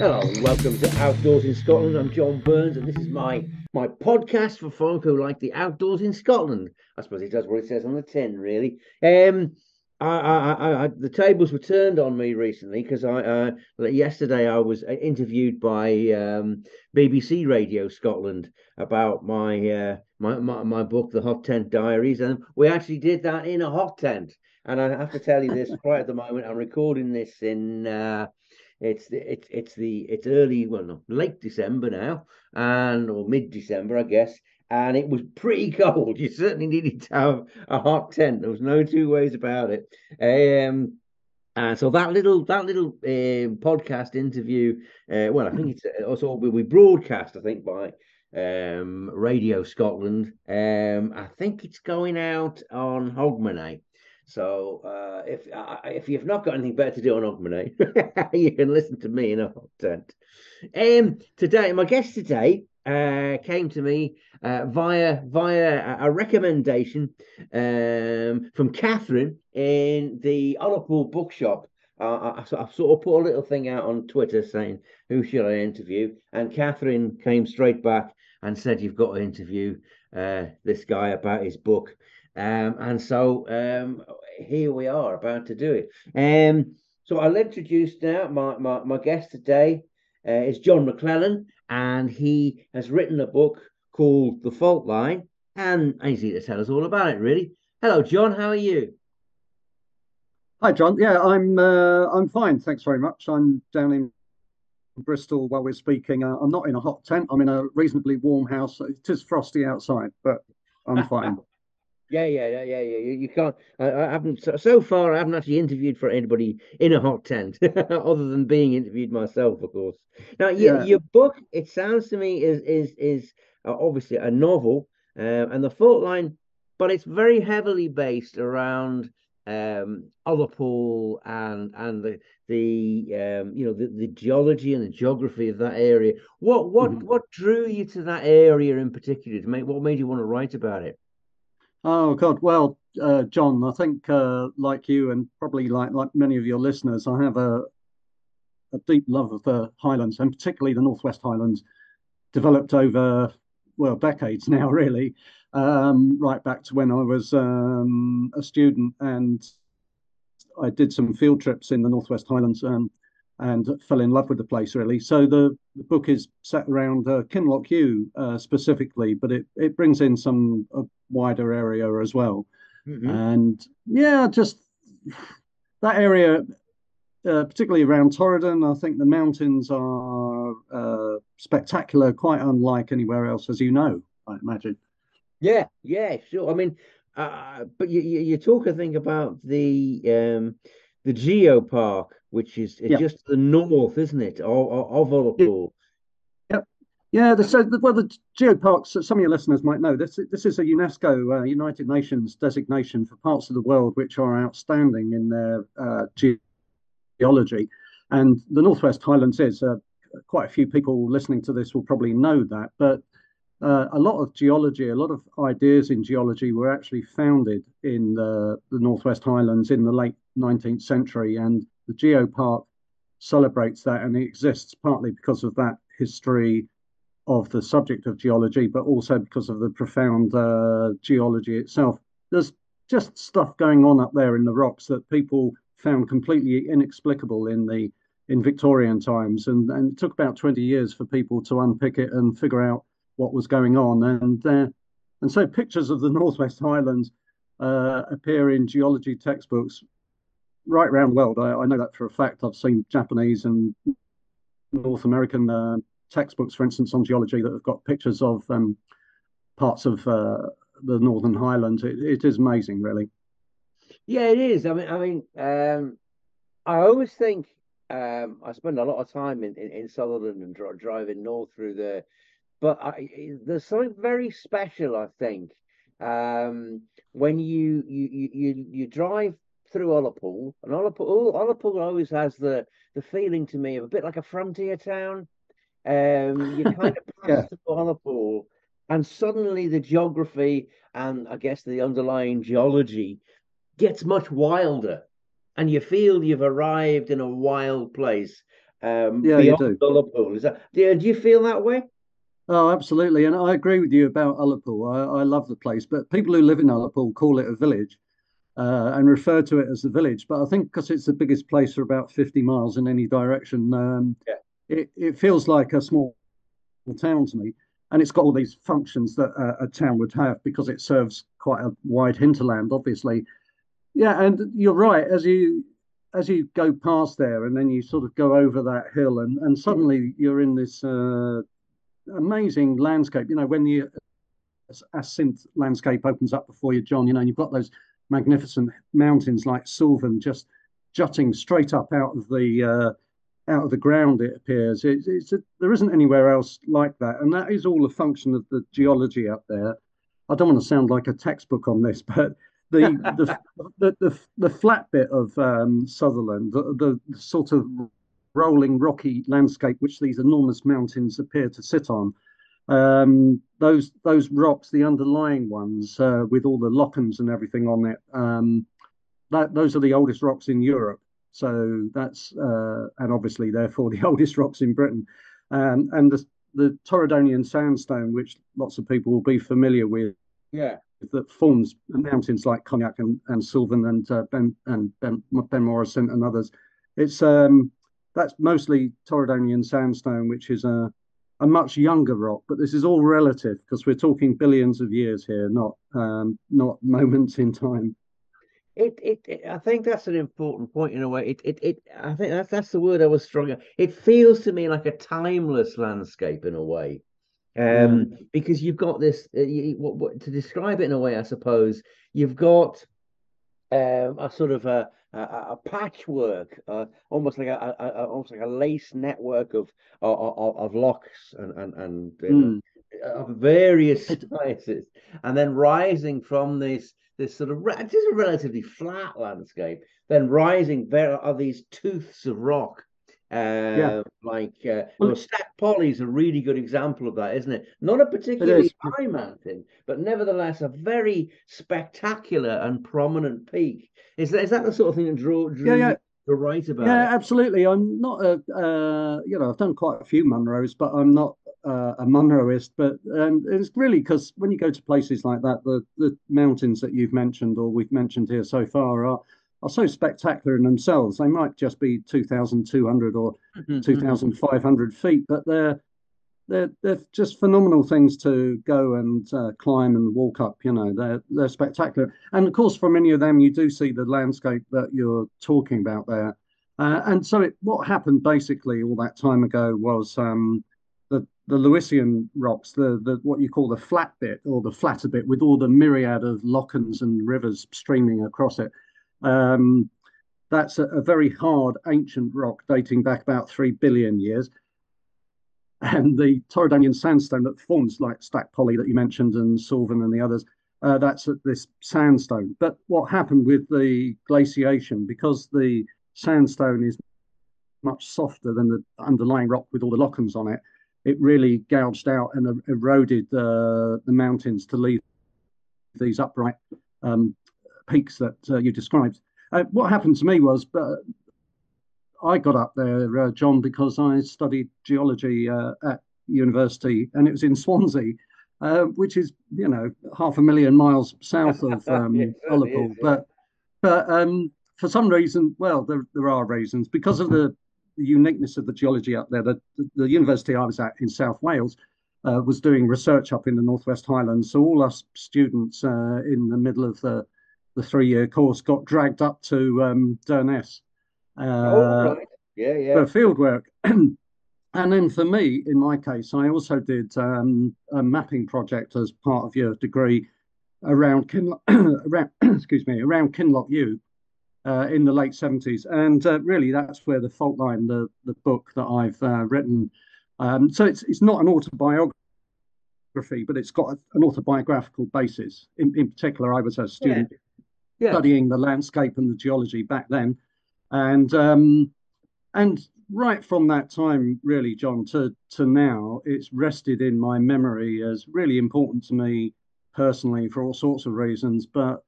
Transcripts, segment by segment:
Hello and welcome to Outdoors in Scotland. I'm John Burns and this is my podcast for folk who like the outdoors in Scotland. I suppose it does what it says on the tin, really. The tables were turned on me recently because yesterday I was interviewed by BBC Radio Scotland about my book, The Hot Tent Diaries, and we actually did that in a hot tent. And I have to tell you this right at the moment. I'm recording this in it's early, well, no, late December now, and or mid December, I guess. And it was pretty cold. You certainly needed to have a hot tent. There was no two ways about it. And so that little podcast interview, I think it's also will be broadcast, I think, by Radio Scotland. I think it's going out on Hogmanay. So if you've not got anything better to do on Hogmanay, you can listen to me in a hot tent. My guest today. Came to me via a recommendation from Catherine in the Ullapool Bookshop. I sort of put a little thing out on Twitter saying, who should I interview? And Catherine came straight back and said, you've got to interview this guy about his book. And so here we are about to do it. So I'll introduce now my guest today. It's John McLellan, and he has written a book called The Fault Line, and he's here to tell us all about it, really. Hello, John. How are you? Hi, John. Yeah, I'm fine. Thanks very much. I'm down in Bristol while we're speaking. I'm not in a hot tent. I'm in a reasonably warm house. It is frosty outside, but I'm fine. Yeah. You can't. I haven't so far. I haven't actually interviewed for anybody in a hot tent, other than being interviewed myself, of course. Now, your book, it sounds to me, is obviously a novel, and The Fault Line, but it's very heavily based around Ullapool and the geology and the geography of that area. What drew you to that area in particular? What made you want to write about it? Oh, God. Well, John, I think like you and probably like many of your listeners, I have a deep love of the Highlands and particularly the Northwest Highlands, developed over, well, decades now, really, right back to when I was a student and I did some field trips in the Northwest Highlands and fell in love with the place, really. So the book is set around Kinlochewe specifically, but it brings in some... wider area as well. Mm-hmm. And yeah, just that area, particularly around Torridon, I think the mountains are spectacular, quite unlike anywhere else, as you know, I imagine. Yeah, sure. I mean, but you talk, I think, about the geopark, which is just the north, isn't it, of Ullapool? Yeah, the geoparks, some of your listeners might know, this is a UNESCO, United Nations designation for parts of the world which are outstanding in their geology. And the Northwest Highlands is, quite a few people listening to this will probably know that, but a lot of geology, a lot of ideas in geology were actually founded in the Northwest Highlands in the late 19th century, and the geopark celebrates that, and it exists partly because of that history of the subject of geology, but also because of the profound geology itself. There's just stuff going on up there in the rocks that people found completely inexplicable in Victorian times. And it took about 20 years for people to unpick it and figure out what was going on. And so pictures of the Northwest Highlands appear in geology textbooks right around the world. I know that for a fact. I've seen Japanese and North American textbooks, for instance, on geology that have got pictures of parts of the Northern Highlands. It is amazing, really. Yeah, it is. I mean, I always think I spend a lot of time in Sutherland and driving north through there, but there's something very special, I think, when you drive through Ullapool, and Ullapool always has the feeling to me of a bit like a frontier town. You kind of pass through Ullapool and suddenly the geography and I guess the underlying geology gets much wilder and you feel you've arrived in a wild place beyond Ullapool. Is that, do you feel that way? Oh, absolutely. And I agree with you about Ullapool. I love the place, but people who live in Ullapool call it a village and refer to it as the village. But I think because it's the biggest place for about 50 miles in any direction, it feels like a small town to me. And it's got all these functions that a town would have because it serves quite a wide hinterland, obviously. Yeah, and you're right. As you go past there and then you sort of go over that hill and suddenly you're in this... amazing landscape, you know, when the Asynth landscape opens up before you, John, you know, and you've got those magnificent mountains like Sylvan just jutting straight up out of the ground. It appears there isn't anywhere else like that, and that is all a function of the geology up there. I don't want to sound like a textbook on this, but the flat bit of Sutherland, the sort of rolling rocky landscape which these enormous mountains appear to sit on, those rocks, the underlying ones with all the lochams and everything on it, those are the oldest rocks in Europe, so that's and obviously therefore the oldest rocks in Britain, and the Torridonian sandstone, which lots of people will be familiar with, that forms mountains like Cognac and Sylvan and Ben Morrison and others. It's that's mostly Torridonian sandstone, which is a much younger rock, but this is all relative because we're talking billions of years here, not moments in time. I think that's an important point in a way. I think that's the word I was struggling with. It feels to me like a timeless landscape in a way, because you've got this. To describe it in a way, I suppose you've got a sort of a patchwork, almost like a lace network of locks and of various sizes, and then rising from this sort of just a relatively flat landscape. Then rising there are these tooths of rock, Stac Pollaidh is a really good example of that, isn't it? Not a particularly high mountain, but nevertheless a very spectacular and prominent peak. Is that the sort of thing that drew you to write about? Yeah, absolutely. I'm not I've done quite a few Munros, but I'm not a Munroist. But it's really because when you go to places like that, the mountains that you've mentioned or we've mentioned here so far are so spectacular in themselves. They might just be 2,200 or 2,500 feet, but they're just phenomenal things to go and climb and walk up. You know, they're spectacular. And of course, from any of them, you do see the landscape that you're talking about there. And so, what happened basically all that time ago was the Lewisian rocks, the what you call the flat bit or the flatter bit, with all the myriad of lochans and rivers streaming across it. That's a very hard ancient rock dating back about 3 billion years, and the Torridonian sandstone that forms like Stac Pollaidh that you mentioned and Sylvan and the others, that's this sandstone. But what happened with the glaciation, because the sandstone is much softer than the underlying rock with all the lochams on it, it really gouged out and eroded the mountains to leave these upright peaks that you described. What happened to me was I got up there, John, because I studied geology at university, and it was in Swansea, which is, you know, 500,000 miles south of Ullapool. But for some reason, well, there are reasons, because of the uniqueness of the geology up there. The university I was at in South Wales was doing research up in the Northwest Highlands, so all us students in the middle of the 3-year course got dragged up to Durness for field work. And then for me, in my case, I also did a mapping project as part of your degree around around Kinlochewe in the late 70s, and really that's where The Fault Line, the book that I've written, so it's not an autobiography, but it's got an autobiographical basis. In particular, I was a student studying the landscape and the geology back then, and right from that time, really, John, to now, it's rested in my memory as really important to me personally for all sorts of reasons, but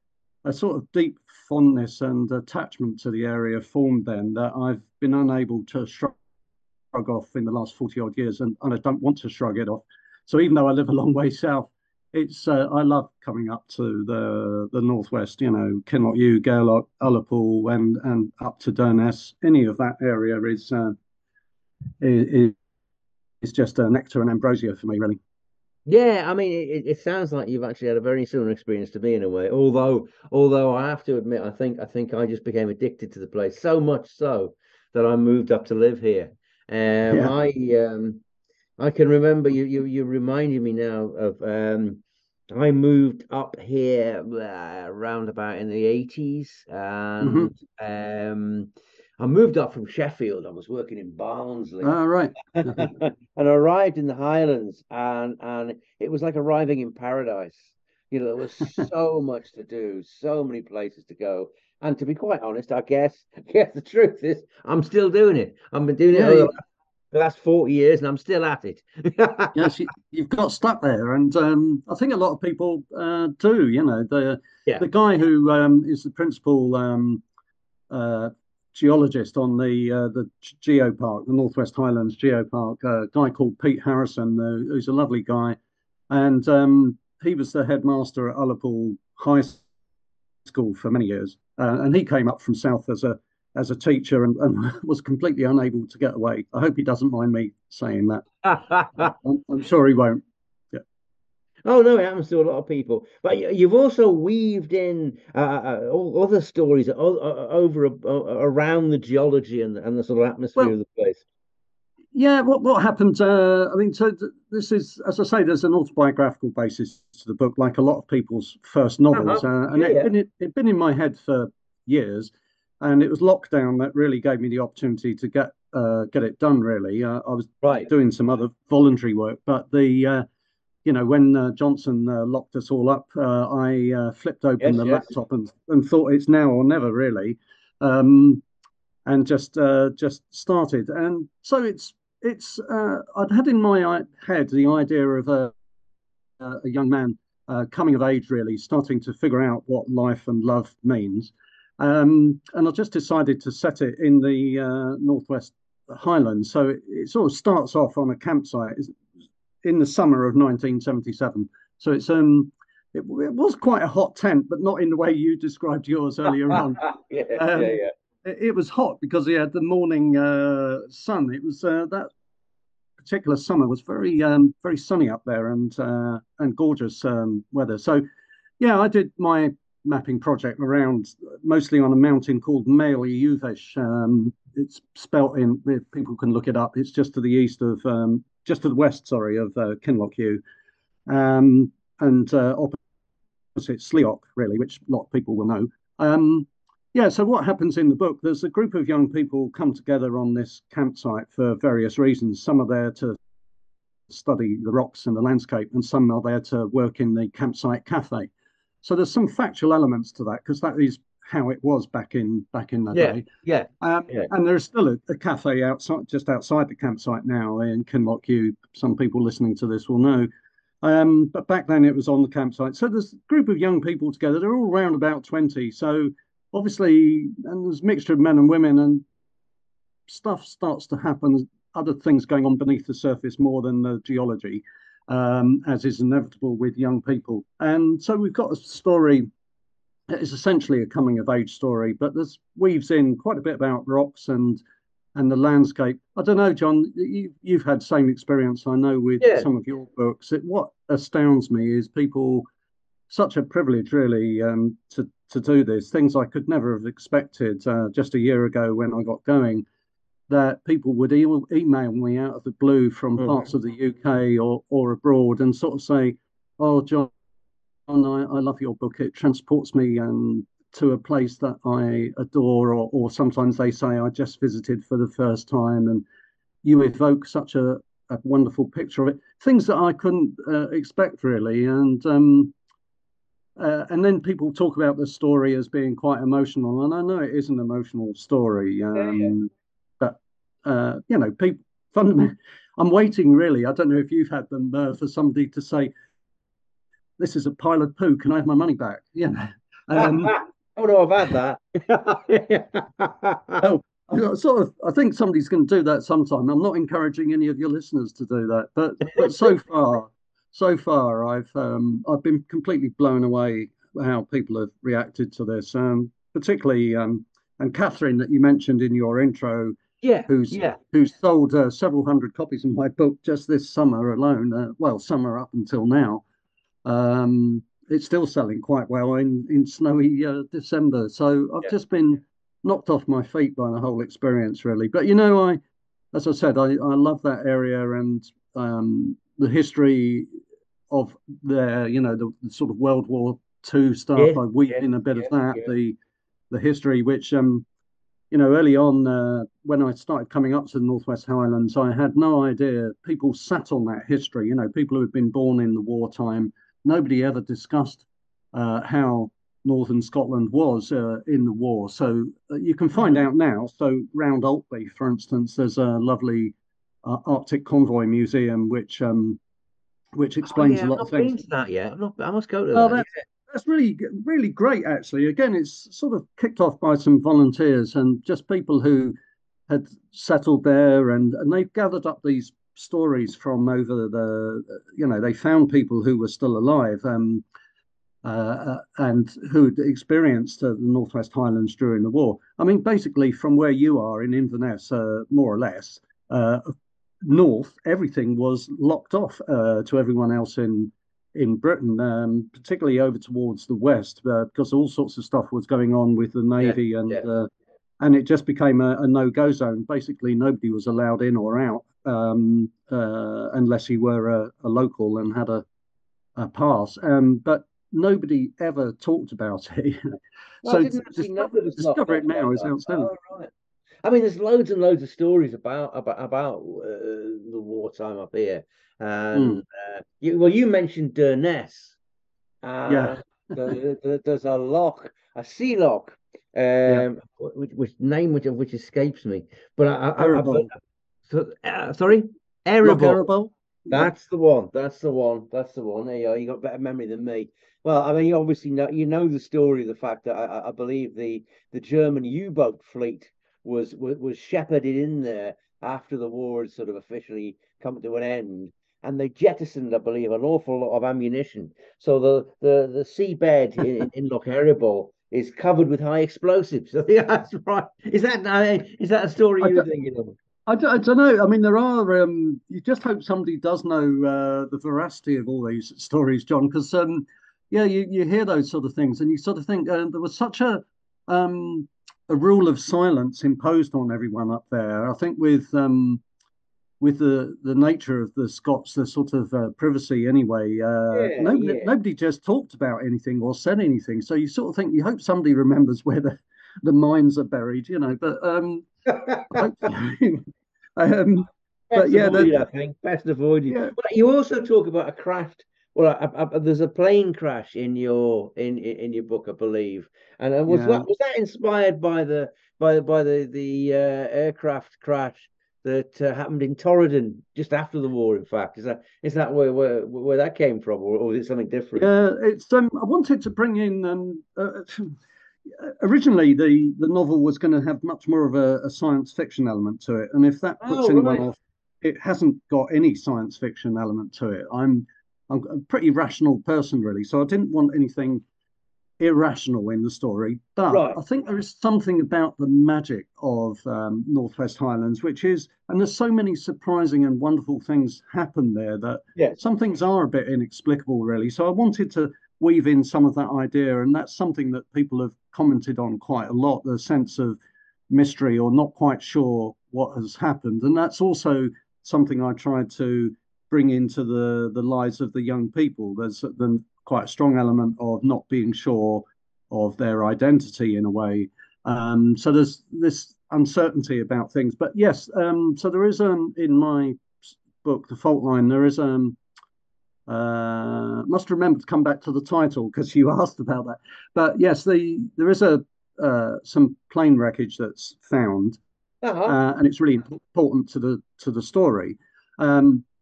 a sort of deep fondness and attachment to the area formed then that I've been unable to shrug shrug off in the last 40 odd years, and I don't want to shrug it off. So even though I live a long way south, it's I love coming up to the northwest, you know, Kinlochewe, Gairloch, Ullapool, and up to Durness. Any of that area is just a nectar and ambrosia for me, really. Yeah, I mean, it sounds like you've actually had a very similar experience to me in a way. Although I have to admit, I think I just became addicted to the place, so much so that I moved up to live here. I can remember you reminded me now of I moved up here around about in the 80s, and I moved up from Sheffield. I was working in Barnsley. Oh, right. And arrived in the Highlands, and it was like arriving in paradise. You know, there was so much to do, so many places to go. And to be quite honest, I guess the truth is I'm still doing it. I've been doing it the last 40 years, and I'm still at it. Yes, you've got stuck there, and I think a lot of people do. You know, the guy who is the principal geologist on the geopark, the Northwest Highlands geopark, a guy called Pete Harrison, who's a lovely guy, and he was the headmaster at Ullapool High School for many years, and he came up from south as a teacher and was completely unable to get away. I hope he doesn't mind me saying that. I'm sure he won't. Yeah. Oh, no, it happens to a lot of people. But you've also weaved in other stories around the geology and the sort of atmosphere of the place. Yeah, what happened? I mean, so this is, as I say, there's an autobiographical basis to the book, like a lot of people's first novels. It'd been in my head for years. And it was lockdown that really gave me the opportunity to get it done, really. I was doing some other voluntary work, but when Johnson locked us all up, I flipped open laptop and thought it's now or never, really, and just started. And so it's I'd had in my head the idea of a young man coming of age, really, starting to figure out what life and love means. And I just decided to set it in the Northwest Highlands. So it sort of starts off on a campsite in the summer of 1977. So it's it was quite a hot tent, but not in the way you described yours earlier on. It was hot because he had the morning sun. It was that particular summer was very very sunny up there and gorgeous weather. So yeah, I did my mapping project around mostly on a mountain called Maol Euch. It's spelt in, if people can look it up, it's just to the west of Kinlochewe, and opposite Sleoch, really, which a lot of people will know. So what happens in the book, there's a group of young people come together on this campsite for various reasons. Some are there to study the rocks and the landscape, and some are there to work in the campsite cafe. So there's some factual elements to that, because that is how it was back in the day. Yeah. And there's still a cafe just outside the campsite now in Kinlochewe. Some people listening to this will know. But back then it was on the campsite. So there's a group of young people together. They're all around about 20. So obviously, and there's a mixture of men and women, and stuff starts to happen. Other things going on beneath the surface more than the geology. As is inevitable with young people. And so we've got a story that is essentially a coming of age story, but this weaves in quite a bit about rocks and the landscape. I don't know, John, you've had same experience, I know, with some of your books. What astounds me is people, such a privilege really to do this, things I could never have expected just a year ago when I got going, that people would email me out of the blue from parts of the UK or abroad and sort of say, oh, John, I love your book. It transports me to a place that I adore. Or sometimes they say, I just visited for the first time. And you evoke such a wonderful picture of it. Things that I couldn't expect, really. And then people talk about the story as being quite emotional. And I know it is an emotional story. People fundamentally, I'm waiting, really. I don't know if you've had them for somebody to say, this is a pile of poo. Can I have my money back? Yeah. Oh, no, I've had that. Oh, I think somebody's going to do that sometime. I'm not encouraging any of your listeners to do that, but so far, I've been completely blown away how people have reacted to this, particularly and Catherine that you mentioned in your intro. Yeah, who's sold several hundred copies of my book just this summer alone. Summer up until now. It's still selling quite well in snowy December. So I've just been knocked off my feet by the whole experience, really. But, I love that area and the history of there, the sort of World War II stuff. I weave in a bit of that, the history, which... early on, when I started coming up to the Northwest Highlands, I had no idea. People sat on that history, people who had been born in the wartime. Nobody ever discussed how Northern Scotland was in the war. So you can find out now. So round Altby, for instance, there's a lovely Arctic Convoy Museum, which explains a lot of things. I've not been to that yet. I must go to that. That's really, really great, actually. Again, it's sort of kicked off by some volunteers and just people who had settled there, and they've gathered up these stories from over the, they found people who were still alive and who'd experienced the Northwest Highlands during the war. I mean, basically from where you are in Inverness, more or less, north, everything was locked off to everyone else in Britain, particularly over towards the west, because all sorts of stuff was going on with the Navy, and it just became a no-go zone. Basically, nobody was allowed in or out unless you were a local and had a pass. But nobody ever talked about it. Well, so to discover it now is outstanding. Oh, right. I mean, there's loads and loads of stories about the wartime up here. You mentioned Durness. There's a Sleoch, which escapes me. But sorry, Eriboll. That's the one. There you got better memory than me. Well, I mean, you obviously know the story of the fact that I believe the German U-boat fleet was shepherded in there after the war had sort of officially come to an end. And they jettisoned, I believe, an awful lot of ammunition. So the seabed in Loch Eriboll is covered with high explosives. I think that's right. Is that a story you were thinking of? I don't know. I mean, there are... you just hope somebody does know the veracity of all these stories, John, because, you hear those sort of things and you sort of think there was such a rule of silence imposed on everyone up there. I think with the nature of the Scots, the sort of privacy anyway, nobody just talked about anything or said anything. So you sort of think, you hope somebody remembers where the mines are buried, but best avoided. Yeah. But you also talk about a craft. Well, there's a plane crash in your in your book, I believe, and was that inspired by the aircraft crash that happened in Torridon just after the war? In fact, is that where that came from, or is it something different? Yeah, it's. I wanted to bring in. Originally, the novel was going to have much more of a science fiction element to it, and if that puts anyone off, it hasn't got any science fiction element to it. I'm a pretty rational person, really, so I didn't want anything irrational in the story. But I think there is something about the magic of Northwest Highlands, which is, and there's so many surprising and wonderful things happen there that some things are a bit inexplicable, really. So I wanted to weave in some of that idea, and that's something that people have commented on quite a lot, the sense of mystery or not quite sure what has happened. And that's also something I tried to bring into the lives of the young people. There's quite a strong element of not being sure of their identity in a way. So there's this uncertainty about things. But yes, so there is in my book, The Fault Line, there is must remember to come back to the title because you asked about that. But yes, there is some plane wreckage that's found, and it's really important to the story.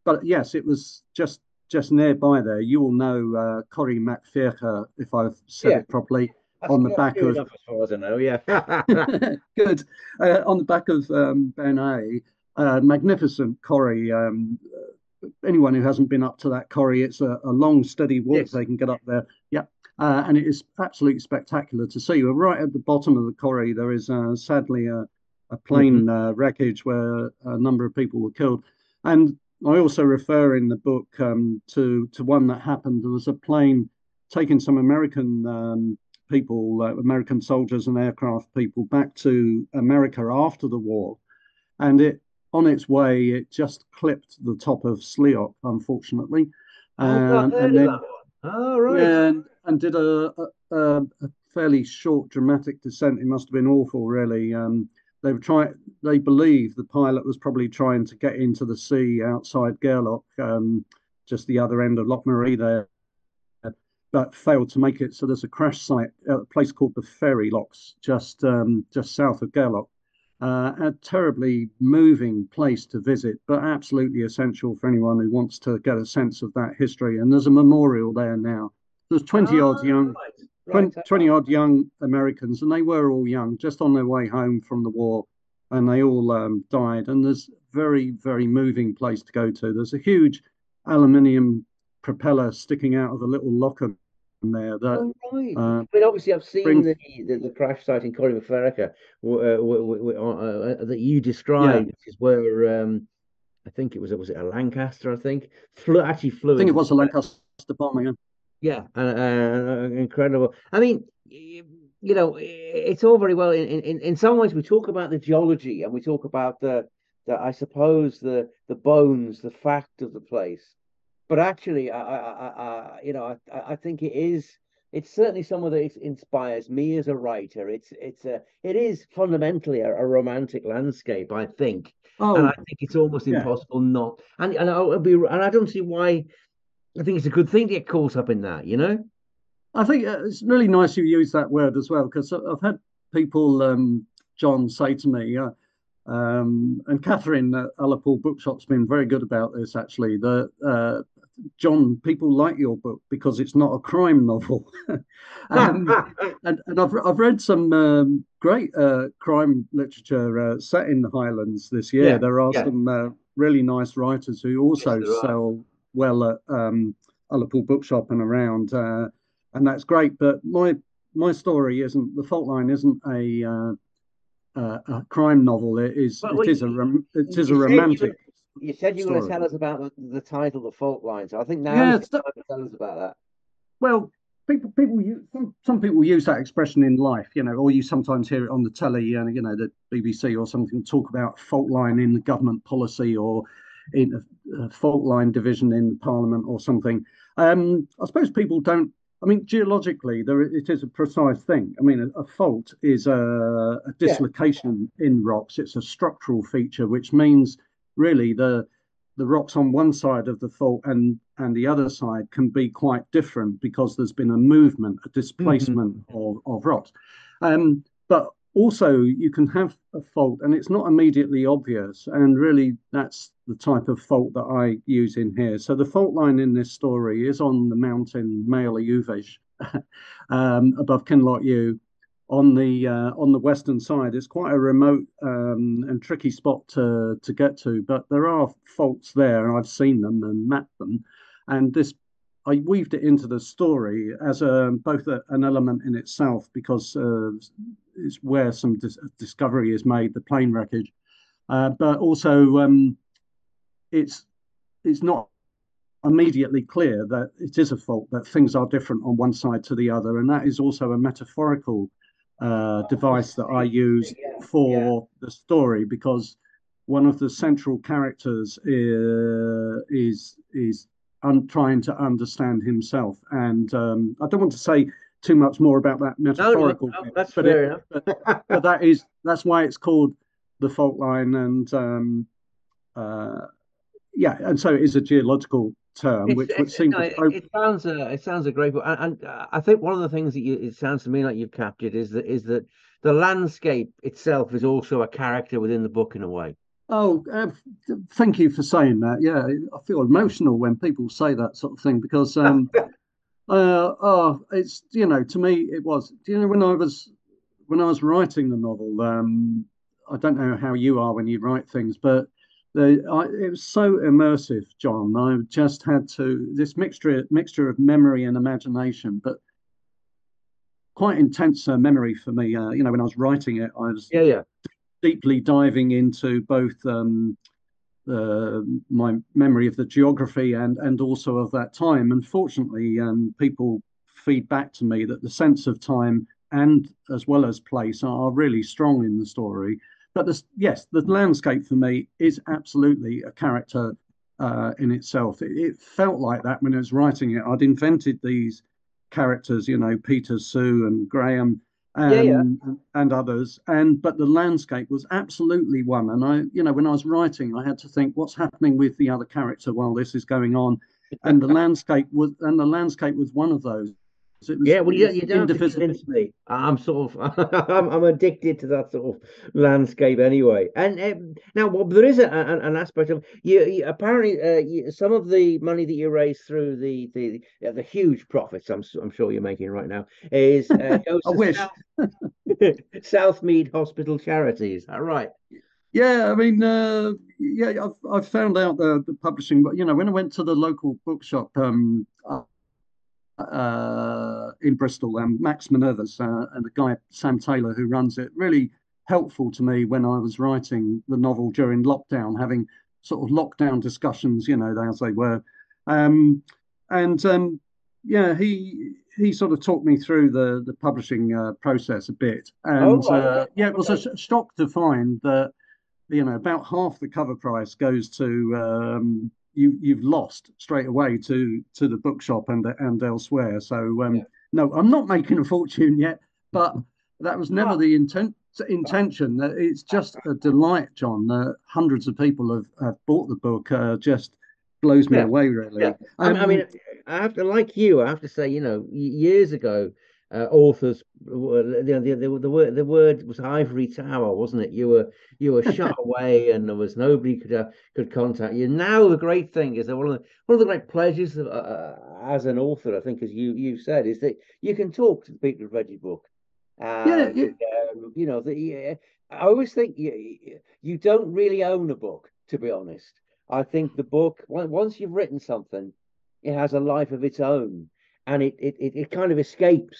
But yes, it was just nearby there. You all know Corrie MacPherca, if I've said it properly. on the back of, as far as I know, yeah. Good. On the back of Ben A, magnificent corrie. Anyone who hasn't been up to that corrie, it's a long, steady walk. Yes. They can get up there. Yeah. And it is absolutely spectacular to see. We're right at the bottom of the corrie. There is sadly a plane wreckage where a number of people were killed. And I also refer in the book to one that happened. There was a plane taking some American people, American soldiers and aircraft people back to America after the war. And it, on its way, it just clipped the top of Sleoch, unfortunately. And did a fairly short, dramatic descent. It must have been awful, really. They believe the pilot was probably trying to get into the sea outside Gairloch, just the other end of Loch Marie there, but failed to make it. So there's a crash site at a place called the Ferry Locks, just south of Gairloch. A terribly moving place to visit, but absolutely essential for anyone who wants to get a sense of that history. And there's a memorial there now. There's 20 odd young Americans, and they were all young, just on their way home from the war, and they all died. And there's very, very moving place to go to. There's a huge aluminium propeller sticking out of a little locker there. That, oh, right. But obviously, I've seen the crash site in Corrie Ferrica that you described, which is where I think it was it a Lancaster? I think it was a Lancaster bombing. Yeah, incredible. I mean, you know, it's all very well. In some ways, we talk about the geology and we talk about the bones, the fact of the place. But actually, I think it is. It's certainly somewhere that inspires me as a writer. It is fundamentally a romantic landscape, I think. Oh, and I think it's almost impossible not. And I don't see why. I think it's a good thing to get caught up in that, you know? I think it's really nice you use that word as well, because I've had people, John, say to me, and Catherine at Ullapool Bookshop's been very good about this, actually, that, John, people like your book because it's not a crime novel. And I've read some great crime literature set in the Highlands this year. Yeah, there are some really nice writers who also sell... well at Ullapool Bookshop and around, and that's great, but my story isn't, The Fault Line isn't a crime novel. It is a romantic. You said you were going to tell us about the title, The Fault Line, so I think now you can tell us about that. Well, people use, some people use that expression in life, you know, or you sometimes hear it on the telly, and you know, the BBC or something talk about fault line in the government policy, or in a fault line division in Parliament or something. I suppose people don't, I mean, geologically, it is a precise thing. I mean, a fault is a dislocation in rocks. It's a structural feature, which means really the rocks on one side of the fault and the other side can be quite different because there's been a movement, a displacement of rocks. But also, you can have a fault and it's not immediately obvious, and really that's the type of fault that I use in here. So the fault line in this story is on the mountain Maol Euch, above Kinlochewe, on the western side. It's quite a remote and tricky spot to get to, but there are faults there, and I've seen them and mapped them, and this I weaved it into the story as both an element in itself, because it's where some discovery is made, the plane wreckage, but also it's not immediately clear that it is a fault, that things are different on one side to the other, and that is also a metaphorical device that I use for the story, because one of the central characters is trying to understand himself, and I don't want to say too much more about that metaphorical. No, that's fair enough. But that's why it's called The Fault Line, and and so it is a geological term, which seems. It sounds a great book, and I think one of the things that it sounds to me like you've captured is that the landscape itself is also a character within the book in a way. Oh, thank you for saying that. Yeah, I feel emotional when people say that sort of thing, because It's, you know, to me it was, you know, when I was writing the novel, I don't know how you are when you write things, but it was so immersive, John. I just had to, this mixture of memory and imagination, but quite intense memory for me. You know, when I was writing it, I was deeply diving into both my memory of the geography and also of that time. And fortunately, people feed back to me that the sense of time and as well as place are really strong in the story. But yes, the landscape for me is absolutely a character in itself. It felt like that when I was writing it. I'd invented these characters, you know, Peter, Sue and Graham and others, but the landscape was absolutely one. And I, you know, when I was writing, I had to think, what's happening with the other character while this is going on? And the landscape was one of those. It was, you don't have to convince me. I'm sort of I'm addicted to that sort of landscape anyway. And now, well, there is an aspect of you apparently some of the money that you raise through the huge profits I'm sure you're making right now is goes to Southmead Hospital charity. Is that right? Yeah, I mean, I've found out the publishing, but you know, when I went to the local bookshop in Bristol, Max Minerva's and the guy Sam Taylor who runs it, really helpful to me when I was writing the novel during lockdown, having sort of lockdown discussions, you know, as they were, yeah, he sort of talked me through the publishing process a bit, and it was a shock to find that, you know, about half the cover price goes to you've lost straight away to the bookshop and elsewhere. So no, I'm not making a fortune yet, but that was never the intention. It's just a delight, John, that hundreds of people have bought the book. Just blows me away, really. Yeah. I mean, I have to say, you know, years ago, authors, the word was ivory tower, wasn't it? You were shut away, and there was nobody could contact you. Now the great thing is that one of the great pleasures of, as an author, I think, as you said, is that you can talk to the people who've read your book. You know, I always think you don't really own a book, to be honest. I think the book, once you've written something, it has a life of its own, and it kind of escapes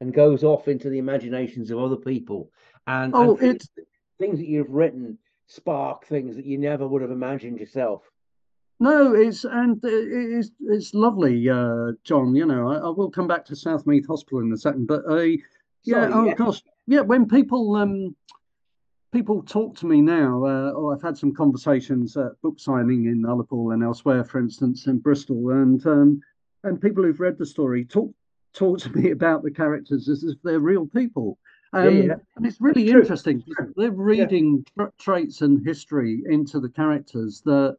and goes off into the imaginations of other people, and things that you've written spark things that you never would have imagined yourself. No, it's lovely, John. You know, I will come back to Southmead Hospital in a second, but when people talk to me now, or I've had some conversations at book signing in Ullapool and elsewhere, for instance, in Bristol, and people who've read the story talk to me about the characters as if they're real people. And it's really interesting. They're reading traits and history into the characters that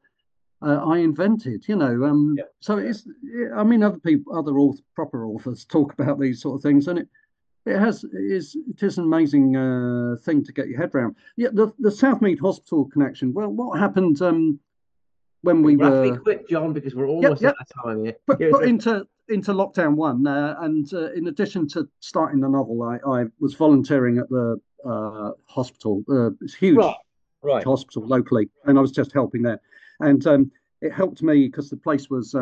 I invented, you know. So it's, I mean, proper authors talk about these sort of things, and it is an amazing thing to get your head around. Yeah, the Southmead Hospital connection. Well, what happened when we were? Have to be quick, John, because we're almost out of time here. But into lockdown one, in addition to starting the novel, I was volunteering at the hospital. It's a huge hospital locally, and I was just helping there, and it helped me because the place was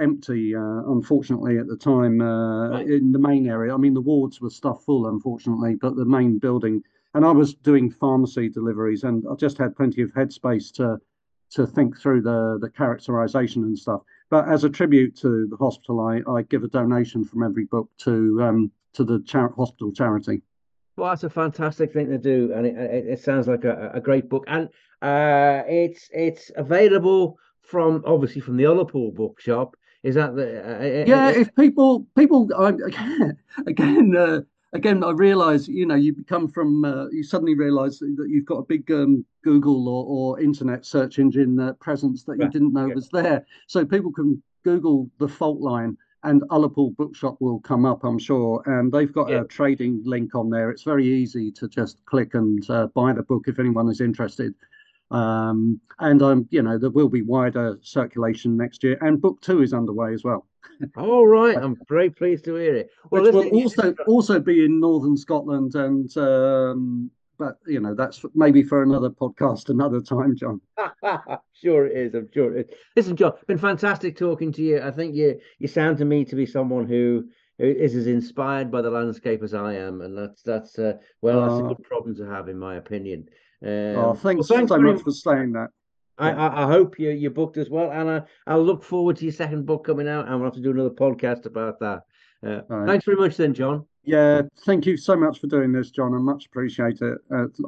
empty, unfortunately, at the time, in the main area. I mean, the wards were stuffed full, unfortunately, but the main building, and I was doing pharmacy deliveries, and I just had plenty of headspace to think through the characterization and stuff. But as a tribute to the hospital, I give a donation from every book to the hospital charity. Well, that's a fantastic thing to do, and it sounds like a great book. And it's available from the Ullapool Bookshop. Is that the? If people again, I realise, you know, you suddenly realise that you've got a big Google or internet search engine presence that you didn't know was there. So people can Google The Fault Line and Ullapool Bookshop will come up, I'm sure. And they've got a trading link on there. It's very easy to just click and buy the book if anyone is interested. And you know, there will be wider circulation next year, and book two is underway as well. All right, I'm very pleased to hear it. Well, which will also be in northern Scotland, and but you know, that's maybe for another podcast, another time, John. Sure it is. I'm sure it is. Listen, John, been fantastic talking to you. I think you sound to me to be someone who is as inspired by the landscape as I am, and that's a good problem to have, in my opinion. Thanks so much for saying that. I hope you booked as well, and I look forward to your second book coming out, and we'll have to do another podcast about that. Right. Thanks very much then, John. Yeah, thank you so much for doing this, John. I much appreciate it.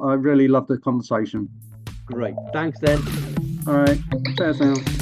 I really love the conversation. Great. Thanks then. All right. Cheers now.